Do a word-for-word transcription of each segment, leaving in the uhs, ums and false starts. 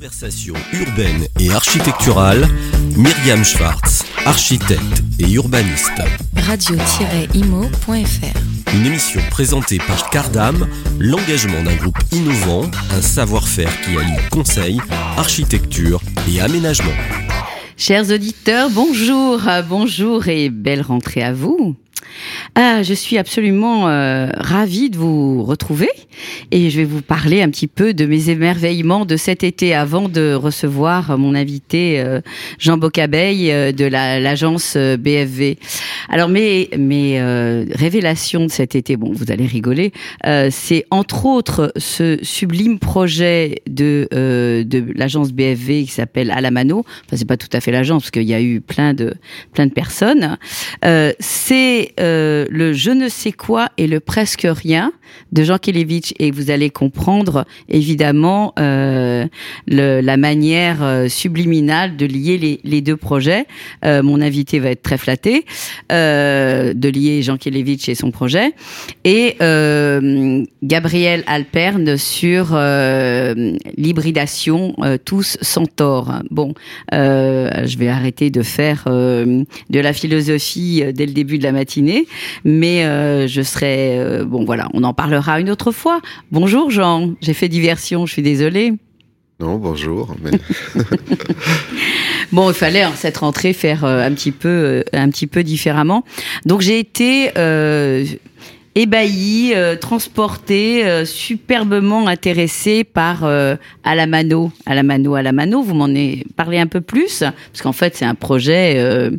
Conversations urbaines et architecturales, Myriam Schwartz, architecte et urbaniste. Radio tiret imo point fr. Une émission présentée par Cardam, l'engagement d'un groupe innovant, un savoir-faire qui allie conseil, architecture et aménagement. Chers auditeurs, bonjour, bonjour et belle rentrée à vous. Ah, je suis absolument euh, ravie de vous retrouver et je vais vous parler un petit peu de mes émerveillements de cet été avant de recevoir mon invité euh, Jean Bocabeille euh, de la, l'agence B F V. Alors mes, mes euh, révélations de cet été, bon vous allez rigoler, euh, c'est entre autres ce sublime projet de, euh, de l'agence B F V qui s'appelle A la mano. Enfin c'est pas tout à fait l'agence parce qu'il y a eu plein de, plein de personnes. Euh, c'est Euh, le je ne sais quoi et le presque rien de Jean Kélévitch et vous allez comprendre évidemment euh, le, la manière euh, subliminale de lier les, les deux projets. Euh, mon invité va être très flatté euh, de lier Jean Kélévitch et son projet et euh, Gabriel Alperne sur euh, l'hybridation euh, tous sans tort. Bon, euh, je vais arrêter de faire euh, de la philosophie dès le début de la matinée. Mais euh, je serai... Euh, bon, voilà, on en parlera une autre fois. Bonjour, Jean. J'ai fait diversion, je suis désolée. Non, bonjour. Mais... bon, il fallait, en cette rentrée, faire euh, un, petit peu, euh, un petit peu différemment. Donc, j'ai été... Euh, ébahie, euh, transportée, euh, superbement intéressée par euh, A la mano, A la mano, A la mano. Vous m'en avez parlé un peu plus, parce qu'en fait c'est un projet euh,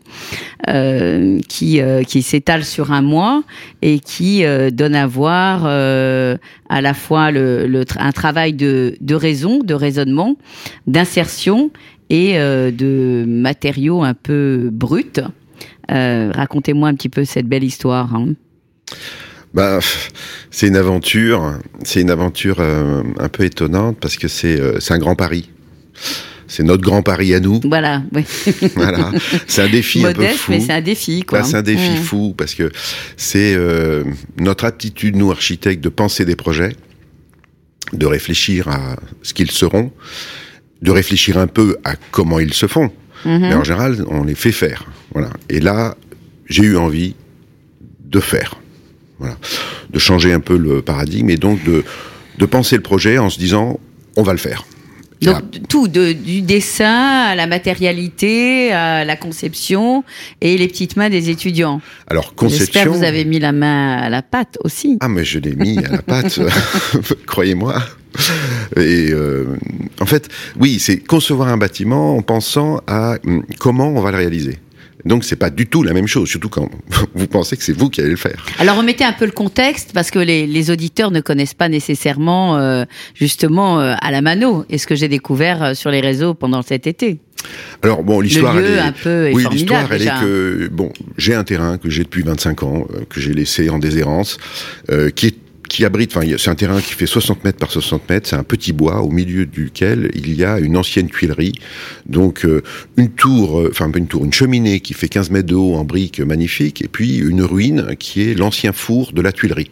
euh, qui euh, qui s'étale sur un mois et qui euh, donne à voir euh, à la fois le, le tra- un travail de de raison, de raisonnement, d'insertion et euh, de matériaux un peu bruts. Euh, racontez-moi un petit peu cette belle histoire. Hein. Bah, c'est une aventure, c'est une aventure euh, un peu étonnante parce que c'est, euh, c'est un grand pari. C'est notre grand pari à nous. Voilà, oui. Voilà. C'est un défi modeste, un peu fou. mais c'est un défi, quoi. Bah, c'est un défi mmh. fou parce que c'est euh, notre aptitude, nous architectes, de penser des projets, de réfléchir à ce qu'ils seront, de réfléchir un peu à comment ils se font. Mmh. Mais en général, on les fait faire. Voilà. Et là, j'ai eu envie de faire. Voilà. De changer un peu le paradigme et donc de, de penser le projet en se disant on va le faire. Donc là, tout, de, du dessin à la matérialité, à la conception et les petites mains des étudiants. Alors conception... J'espère que vous avez mis la main à la pâte aussi. Ah mais je l'ai mis à la pâte, croyez-moi. Et euh, en fait, oui, c'est concevoir un bâtiment en pensant à comment on va le réaliser. Donc c'est pas du tout la même chose, surtout quand vous pensez que c'est vous qui allez le faire. Alors remettez un peu le contexte, parce que les, les auditeurs ne connaissent pas nécessairement euh, justement euh, A la mano, et ce que j'ai découvert sur les réseaux pendant cet été. Alors bon, l'histoire, le lieu, elle est, un peu est oui, l'histoire, elle déjà. est que bon, j'ai un terrain que j'ai depuis vingt-cinq ans, euh, que j'ai laissé en déshérence, euh, qui est qui abrite, enfin, c'est un terrain qui fait soixante mètres par soixante mètres, c'est un petit bois au milieu duquel il y a une ancienne tuilerie, donc euh, une tour, enfin euh, une tour, une cheminée qui fait quinze mètres de haut en briques, euh, magnifique, et puis une ruine qui est l'ancien four de la tuilerie.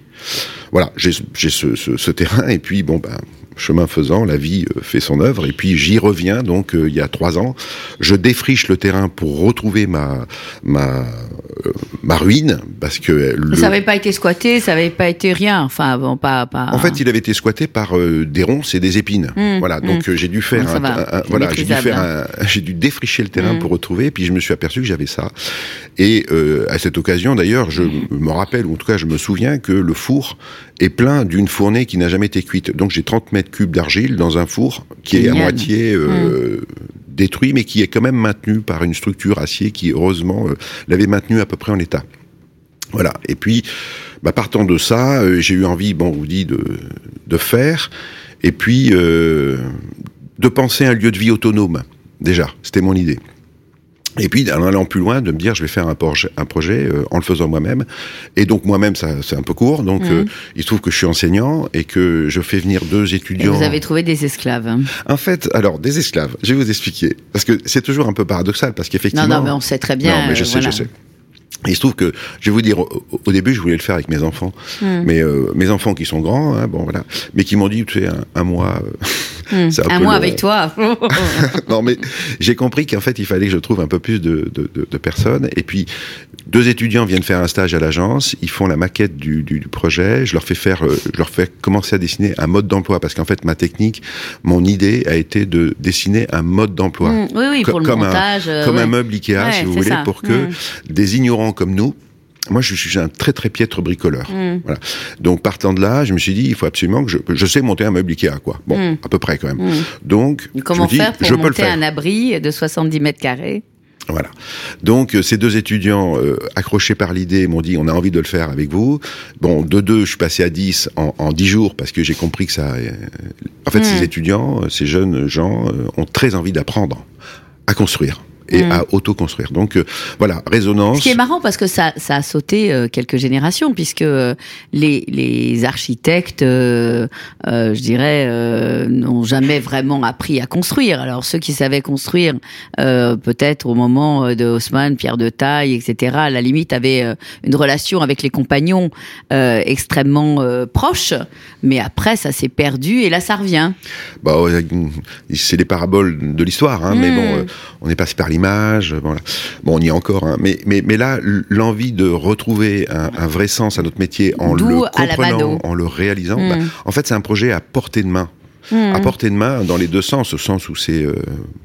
Voilà, j'ai, j'ai ce, ce, ce terrain, et puis bon, ben, chemin faisant, la vie euh, fait son œuvre, et puis j'y reviens, donc euh, il y a trois ans, je défriche le terrain pour retrouver ma... ma euh, ma ruine, parce que... Le... Ça n'avait pas été squatté, ça n'avait pas été rien, enfin, bon, pas... pas... En fait, il avait été squatté par euh, des ronces et des épines, mmh, voilà, donc mmh. j'ai dû faire... Un, un, un, voilà, j'ai dû faire hein. un, j'ai dû défricher le terrain mmh. pour retrouver, et puis je me suis aperçu que j'avais ça, et euh, à cette occasion, d'ailleurs, je mmh. me rappelle, ou en tout cas, je me souviens que le four est plein d'une fournée qui n'a jamais été cuite, donc j'ai trente mètres cubes d'argile dans un four qui Génial. est à moitié... Euh, mmh. détruit, mais qui est quand même maintenu par une structure acier qui, heureusement, euh, l'avait maintenu à peu près en état. Voilà. Et puis, bah, partant de ça, euh, j'ai eu envie, bon, on vous dit, de, de faire, et puis euh, de penser à un lieu de vie autonome, déjà. C'était mon idée. Et puis, en allant plus loin, de me dire, je vais faire un, porge, un projet euh, en le faisant moi-même. Et donc, moi-même, ça, c'est un peu court. Donc, mmh. euh, il se trouve que je suis enseignant et que je fais venir deux étudiants. Et vous avez trouvé des esclaves. Hein. En fait, alors, des esclaves, je vais vous expliquer. Parce que c'est toujours un peu paradoxal, parce qu'effectivement... Non, non, mais on sait très bien. Non, mais je euh, sais, voilà. je sais. Et il se trouve que, je vais vous dire, au, au début, je voulais le faire avec mes enfants, mmh. mais euh, mes enfants qui sont grands, hein, bon voilà, mais qui m'ont dit, tu sais, un, un mois, euh, mmh. c'est un, un peu mois long. Avec toi. Non, mais j'ai compris qu'en fait, il fallait que je trouve un peu plus de, de, de, de personnes. Et puis, deux étudiants viennent faire un stage à l'agence, ils font la maquette du, du, du projet. Je leur fais faire, euh, je leur fais commencer à dessiner un mode d'emploi, parce qu'en fait, ma technique, mon idée a été de dessiner un mode d'emploi, mmh. oui, oui, Co- pour le comme montage, un, euh, comme ouais. un meuble Ikea, ouais, si vous voulez, ça. Pour que mmh. des ignorants comme nous, moi je suis un très très piètre bricoleur. Mm. Voilà. Donc partant de là, je me suis dit, il faut absolument que je, je sais monter un meuble Ikea, quoi. Bon, mm. à peu près quand même. Mm. Donc, comment je me faire dis, pour je monter peux le faire. Un abri de soixante-dix mètres carrés? Voilà. Donc euh, ces deux étudiants euh, accrochés par l'idée m'ont dit, on a envie de le faire avec vous. Bon, de deux, je suis passé à dix en, en dix jours, parce que j'ai compris que ça. Euh, en fait, mm. ces étudiants, ces jeunes gens, euh, ont très envie d'apprendre à construire. Et mmh. à auto-construire. Donc euh, voilà, résonance. Ce qui est marrant, parce que ça, ça a sauté euh, quelques générations, puisque euh, les, les architectes, euh, euh, je dirais, euh, n'ont jamais vraiment appris à construire. Alors ceux qui savaient construire, euh, peut-être au moment de Haussmann, Pierre de Taille, et cetera, à la limite avaient euh, une relation avec les compagnons euh, extrêmement euh, proche, mais après ça s'est perdu et là ça revient. Bah, euh, c'est des paraboles de l'histoire, hein, mmh. mais bon, euh, on est passé par l'image, voilà. Bon, on y est encore, hein. mais, mais, mais là, l'envie de retrouver un, un vrai sens à notre métier en D'où le comprenant, en le réalisant, mmh. bah, en fait, c'est un projet à portée de main. Mmh. À portée de main dans les deux sens, au sens où c'est euh,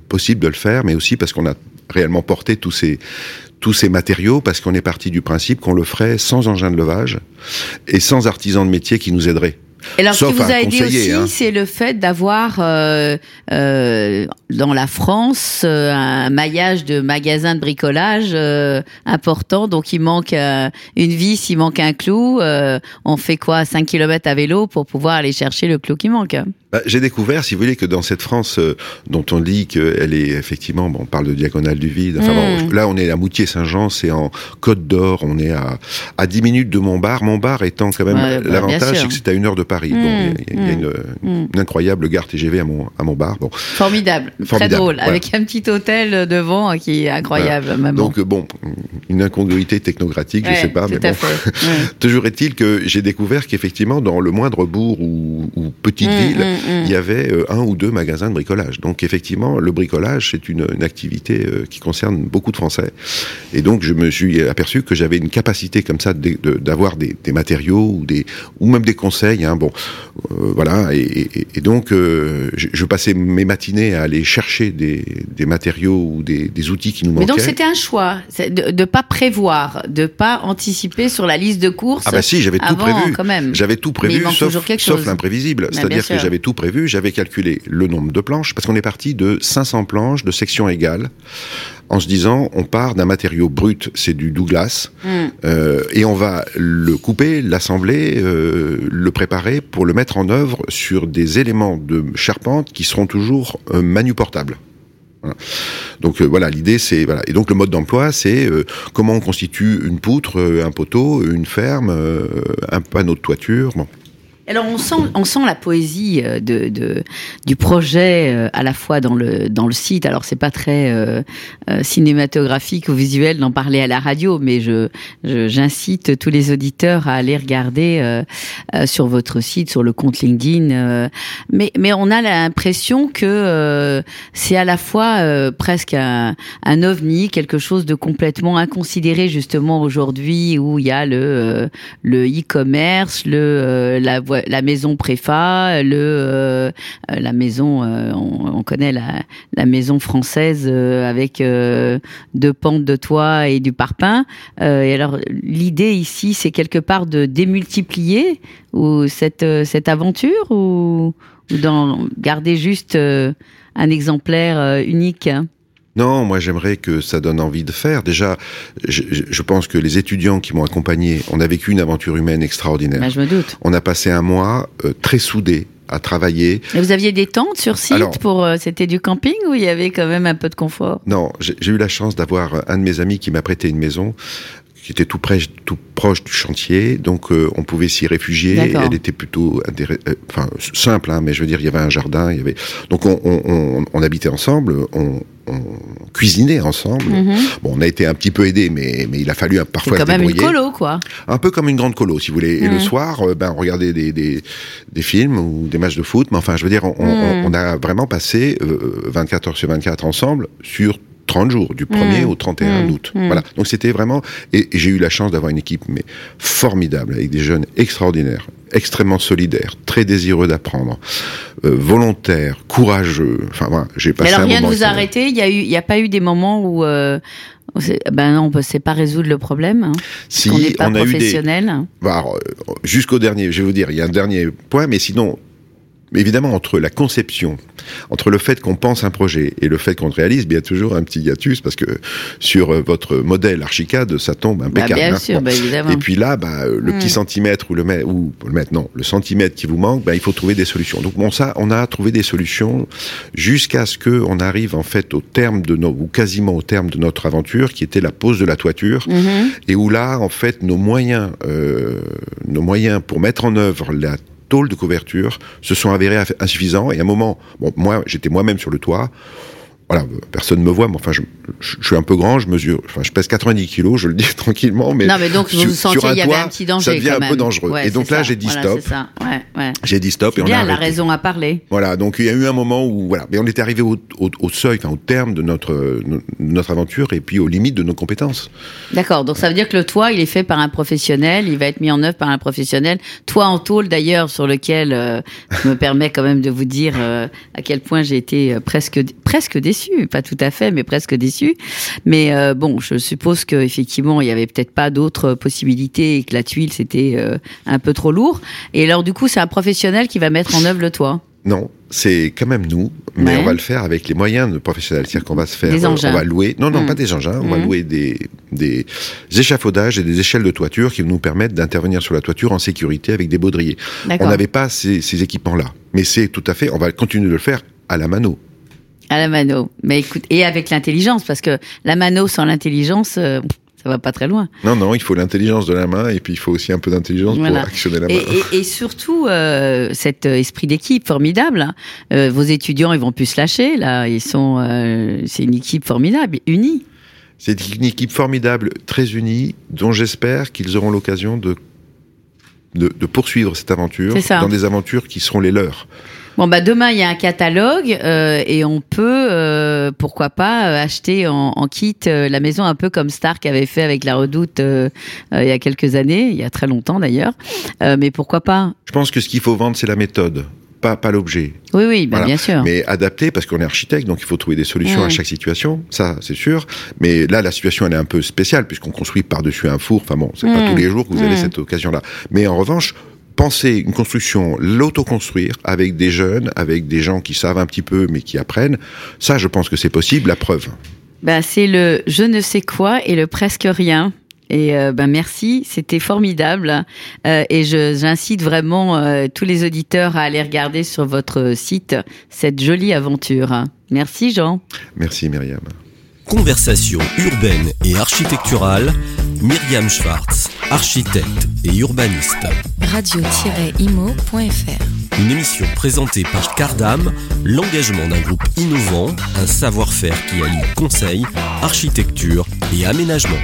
possible de le faire, mais aussi parce qu'on a réellement porté tous ces, tous ces matériaux, parce qu'on est parti du principe qu'on le ferait sans engin de levage et sans artisan de métier qui nous aiderait. Et alors, ce qui vous a aidé aussi, hein. c'est le fait d'avoir euh, euh, dans la France euh, un maillage de magasins de bricolage euh, important. Donc, il manque euh, une vis, il manque un clou. Euh, on fait quoi, cinq kilomètres à vélo pour pouvoir aller chercher le clou qui manque? Bah, j'ai découvert, si vous voulez, que dans cette France euh, dont on dit qu'elle est effectivement, bon, on parle de diagonale du vide. Enfin, mmh. bon, là, on est à Moutier-Saint-Jean, c'est en Côte d'Or, on est à, à dix minutes de Montbard. Montbard étant quand même ouais, bah, l'avantage, c'est que c'est à une heure de Paris. Mmh, bon, il y a, y a une, mmh. une incroyable gare T G V à, Mont, à Montbard. Bon. Formidable, Formidable, très drôle, ouais. avec un petit hôtel devant qui est incroyable. Ouais. Maman. Donc bon, une incongruité technocratique, ouais, je sais pas, mais bon. Toujours est-il que j'ai découvert qu'effectivement, dans le moindre bourg ou, ou petite mmh, ville, mmh, mmh. il y avait euh, un ou deux magasins de bricolage. Donc effectivement, le bricolage, c'est une, une activité euh, qui concerne beaucoup de Français. Et donc je me suis aperçu que j'avais une capacité comme ça de, de, d'avoir des, des matériaux ou, des, ou même des conseils, hein, bon, euh, voilà, et, et, et donc euh, je, je passais mes matinées à aller chercher des, des matériaux ou des, des outils qui nous manquaient. Mais donc c'était un choix, de ne pas prévoir, de ne pas anticiper sur la liste de courses. Ah bah si, j'avais avant, tout prévu, quand même. J'avais tout prévu, sauf, sauf l'imprévisible, bah, c'est-à-dire que j'avais tout prévu, j'avais calculé le nombre de planches, parce qu'on est parti de cinq cents planches de sections égales, en se disant, on part d'un matériau brut, c'est du Douglas, mm. euh, et on va le couper, l'assembler, euh, le préparer pour le mettre en œuvre sur des éléments de charpente qui seront toujours euh, manuportables. Voilà. Donc euh, voilà, l'idée c'est voilà, et donc le mode d'emploi c'est euh, comment on constitue une poutre, euh, un poteau, une ferme, euh, un panneau de toiture, bon. Alors on sent, on sent la poésie de, de, du projet à la fois dans le, dans le site. Alors c'est pas très euh, cinématographique ou visuel d'en parler à la radio, mais je, je j'incite tous les auditeurs à aller regarder euh, euh, sur votre site, sur le compte LinkedIn. Euh, mais, mais on a l'impression que euh, c'est à la fois euh, presque un, un ovni, quelque chose de complètement inconsidéré justement aujourd'hui où il y a le, euh, le e-commerce, le euh, la la maison préfa, le euh, la maison, euh, on, on connaît la, la maison française euh, avec euh, deux pentes de toit et du parpaing. Euh, et alors l'idée ici, c'est quelque part de démultiplier ou cette euh, cette aventure ou, ou d'en garder juste euh, un exemplaire euh, unique. Non, moi j'aimerais que ça donne envie de faire. Déjà, je, je pense que les étudiants qui m'ont accompagné, on a vécu une aventure humaine extraordinaire. Ben, je me doute. On a passé un mois euh, très soudés à travailler. Et vous aviez des tentes sur site? Alors, pour euh, c'était du camping ou il y avait quand même un peu de confort? Non, j'ai, j'ai eu la chance d'avoir un de mes amis qui m'a prêté une maison qui était tout, près, tout proche du chantier, donc euh, on pouvait s'y réfugier. D'accord. Elle était plutôt indér... enfin, simple, hein, mais je veux dire, il y avait un jardin, il y avait... donc on, on, on, on habitait ensemble, on, on cuisinait ensemble. Mm-hmm. Bon, on a été un petit peu aidés, mais, mais il a fallu parfois se débrouiller. C'est quand même une colo, quoi. Un peu comme une grande colo, si vous voulez. Mm. Et le soir, euh, ben, on regardait des, des, des films ou des matchs de foot, mais enfin, je veux dire, on, mm. on, on a vraiment passé euh, vingt-quatre heures sur vingt-quatre ensemble sur trente jours, du premier mmh. au trente et un mmh. août. Mmh. Voilà. Donc c'était vraiment... Et j'ai eu la chance d'avoir une équipe mais formidable, avec des jeunes extraordinaires, extrêmement solidaires, très désireux d'apprendre, euh, volontaires, courageux. Enfin voilà, j'ai passé un moment... Mais alors rien ne vous a arrêté ? Il n'y a pas eu des moments où... Euh... Ben non, on ne sait pas résoudre le problème, hein, si on n'est pas on professionnel. Des... Bah, alors, jusqu'au dernier, je vais vous dire, il y a un dernier point, mais sinon... Évidemment, entre la conception, entre le fait qu'on pense un projet et le fait qu'on le réalise, il y a toujours un petit hiatus, parce que sur votre modèle Archicad, ça tombe impeccable. Bah bien sûr, bah évidemment. Et puis là, bah, le mmh. petit centimètre, ou le, ma- ou le, ma- non, le centimètre qui vous manque, bah, il faut trouver des solutions. Donc bon, ça, on a trouvé des solutions jusqu'à ce qu'on arrive en fait au terme de nos, ou quasiment au terme de notre aventure, qui était la pose de la toiture, mmh. et où là, en fait, nos moyens, euh, nos moyens pour mettre en œuvre la tôles de couverture se sont avérés insuffisants, et à un moment, bon, moi, j'étais moi-même sur le toit, voilà, personne ne me voit, mais enfin, je, je, je suis un peu grand, je mesure, enfin, je pèse quatre-vingt-dix kilos, je le dis tranquillement, mais, non, mais donc, vous sur, vous sur un y toit, avait un petit danger, ça devient quand même un peu dangereux. Ouais, et donc là, ça. j'ai dit voilà, stop. Ouais, ouais. J'ai dit stop, c'est et bien, on a bien, la raison à parler. Voilà, donc il y a eu un moment où, voilà, mais on était arrivé au, au, au seuil, enfin, au terme de notre, de notre aventure, et puis aux limites de nos compétences. D'accord, donc ça veut dire que le toit, il est fait par un professionnel, il va être mis en œuvre par un professionnel, toit en tôle d'ailleurs, sur lequel euh, je me permets quand même de vous dire euh, à quel point j'ai été presque, presque déçu, pas tout à fait, mais presque déçu. Mais euh, bon, je suppose qu'effectivement, il n'y avait peut-être pas d'autres possibilités et que la tuile, c'était euh, un peu trop lourd. Et alors, du coup, c'est un professionnel qui va mettre en œuvre le toit. Non, c'est quand même nous, mais ouais. on va le faire avec les moyens de professionnels. C'est-à-dire qu'on va se faire... Des engins. On va louer... Non, non, mmh. pas des engins. On mmh. va louer des, des échafaudages et des échelles de toiture qui nous permettent d'intervenir sur la toiture en sécurité avec des baudriers. D'accord. On n'avait pas ces, ces équipements-là. Mais c'est tout à fait... On va continuer de le faire à la mano. À la mano. Mais écoute, et avec l'intelligence, parce que la mano sans l'intelligence, euh, ça va pas très loin. Non, non, il faut l'intelligence de la main, et puis il faut aussi un peu d'intelligence voilà. pour actionner la main. Et, et, et surtout, euh, cet esprit d'équipe formidable. Hein. Euh, vos étudiants, ils vont plus se lâcher, là. Ils sont, euh, c'est une équipe formidable, unie. C'est une équipe formidable, très unie, dont j'espère qu'ils auront l'occasion de, de, de poursuivre cette aventure dans des aventures qui seront les leurs. Bon bah demain il y a un catalogue euh, et on peut euh, pourquoi pas acheter en, en kit euh, la maison, un peu comme Stark avait fait avec la Redoute euh, euh, il y a quelques années, il y a très longtemps d'ailleurs, euh, mais pourquoi pas. Je pense que ce qu'il faut vendre, c'est la méthode. Pas, pas l'objet. Oui, oui, bah voilà. bien sûr. Mais adapté, parce qu'on est architecte, donc il faut trouver des solutions mmh. à chaque situation, ça, c'est sûr. Mais là, la situation, elle est un peu spéciale, puisqu'on construit par-dessus un four. Enfin bon, c'est mmh. pas tous les jours que vous mmh. avez cette occasion-là. Mais en revanche, penser une construction, l'autoconstruire, avec des jeunes, avec des gens qui savent un petit peu, mais qui apprennent, ça, je pense que c'est possible, la preuve. Bah, c'est le « je ne sais quoi » et le « presque rien ». Et euh, ben merci, c'était formidable. Euh, et je, j'incite vraiment euh, tous les auditeurs à aller regarder sur votre site cette jolie aventure. Merci Jean. Merci Myriam. Conversations urbaines et architecturales. Myriam Schwartz, architecte et urbaniste. radio tiret imo point f r. Une émission présentée par Cardam, l'engagement d'un groupe innovant, un savoir-faire qui allie conseil, architecture et aménagement.